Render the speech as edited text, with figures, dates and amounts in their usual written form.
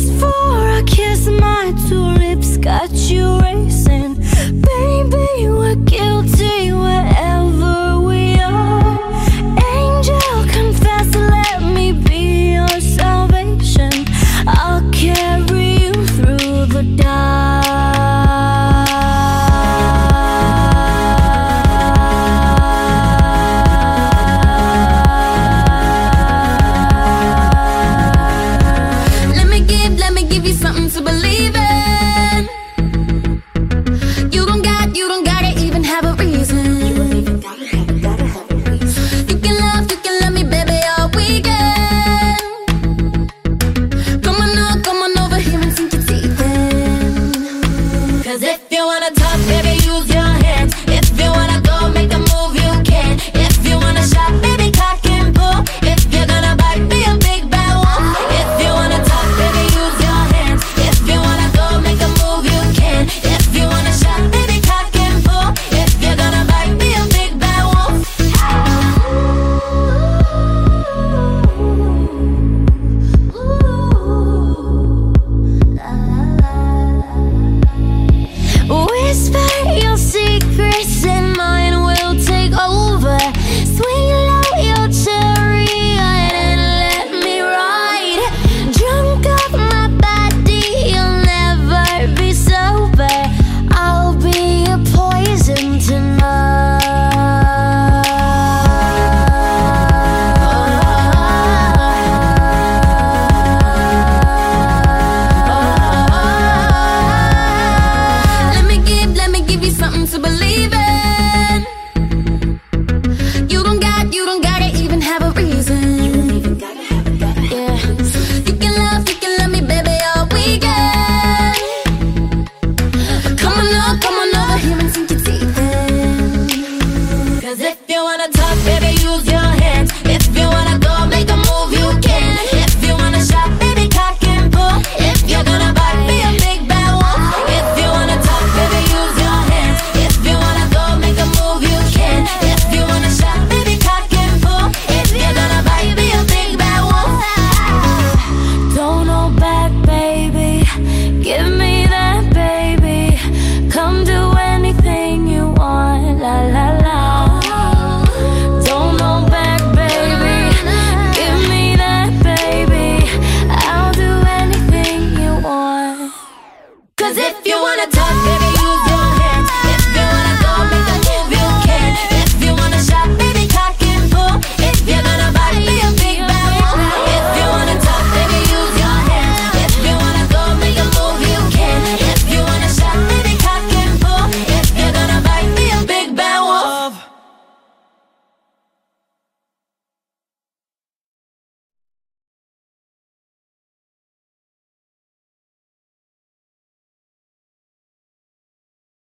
just for a kiss, my two lips got you racing. Baby, we're guilty wherever we are. Angel, confess, let me be your salvation. I'll carry you through the dark. Cause if you wanna talk, baby, use your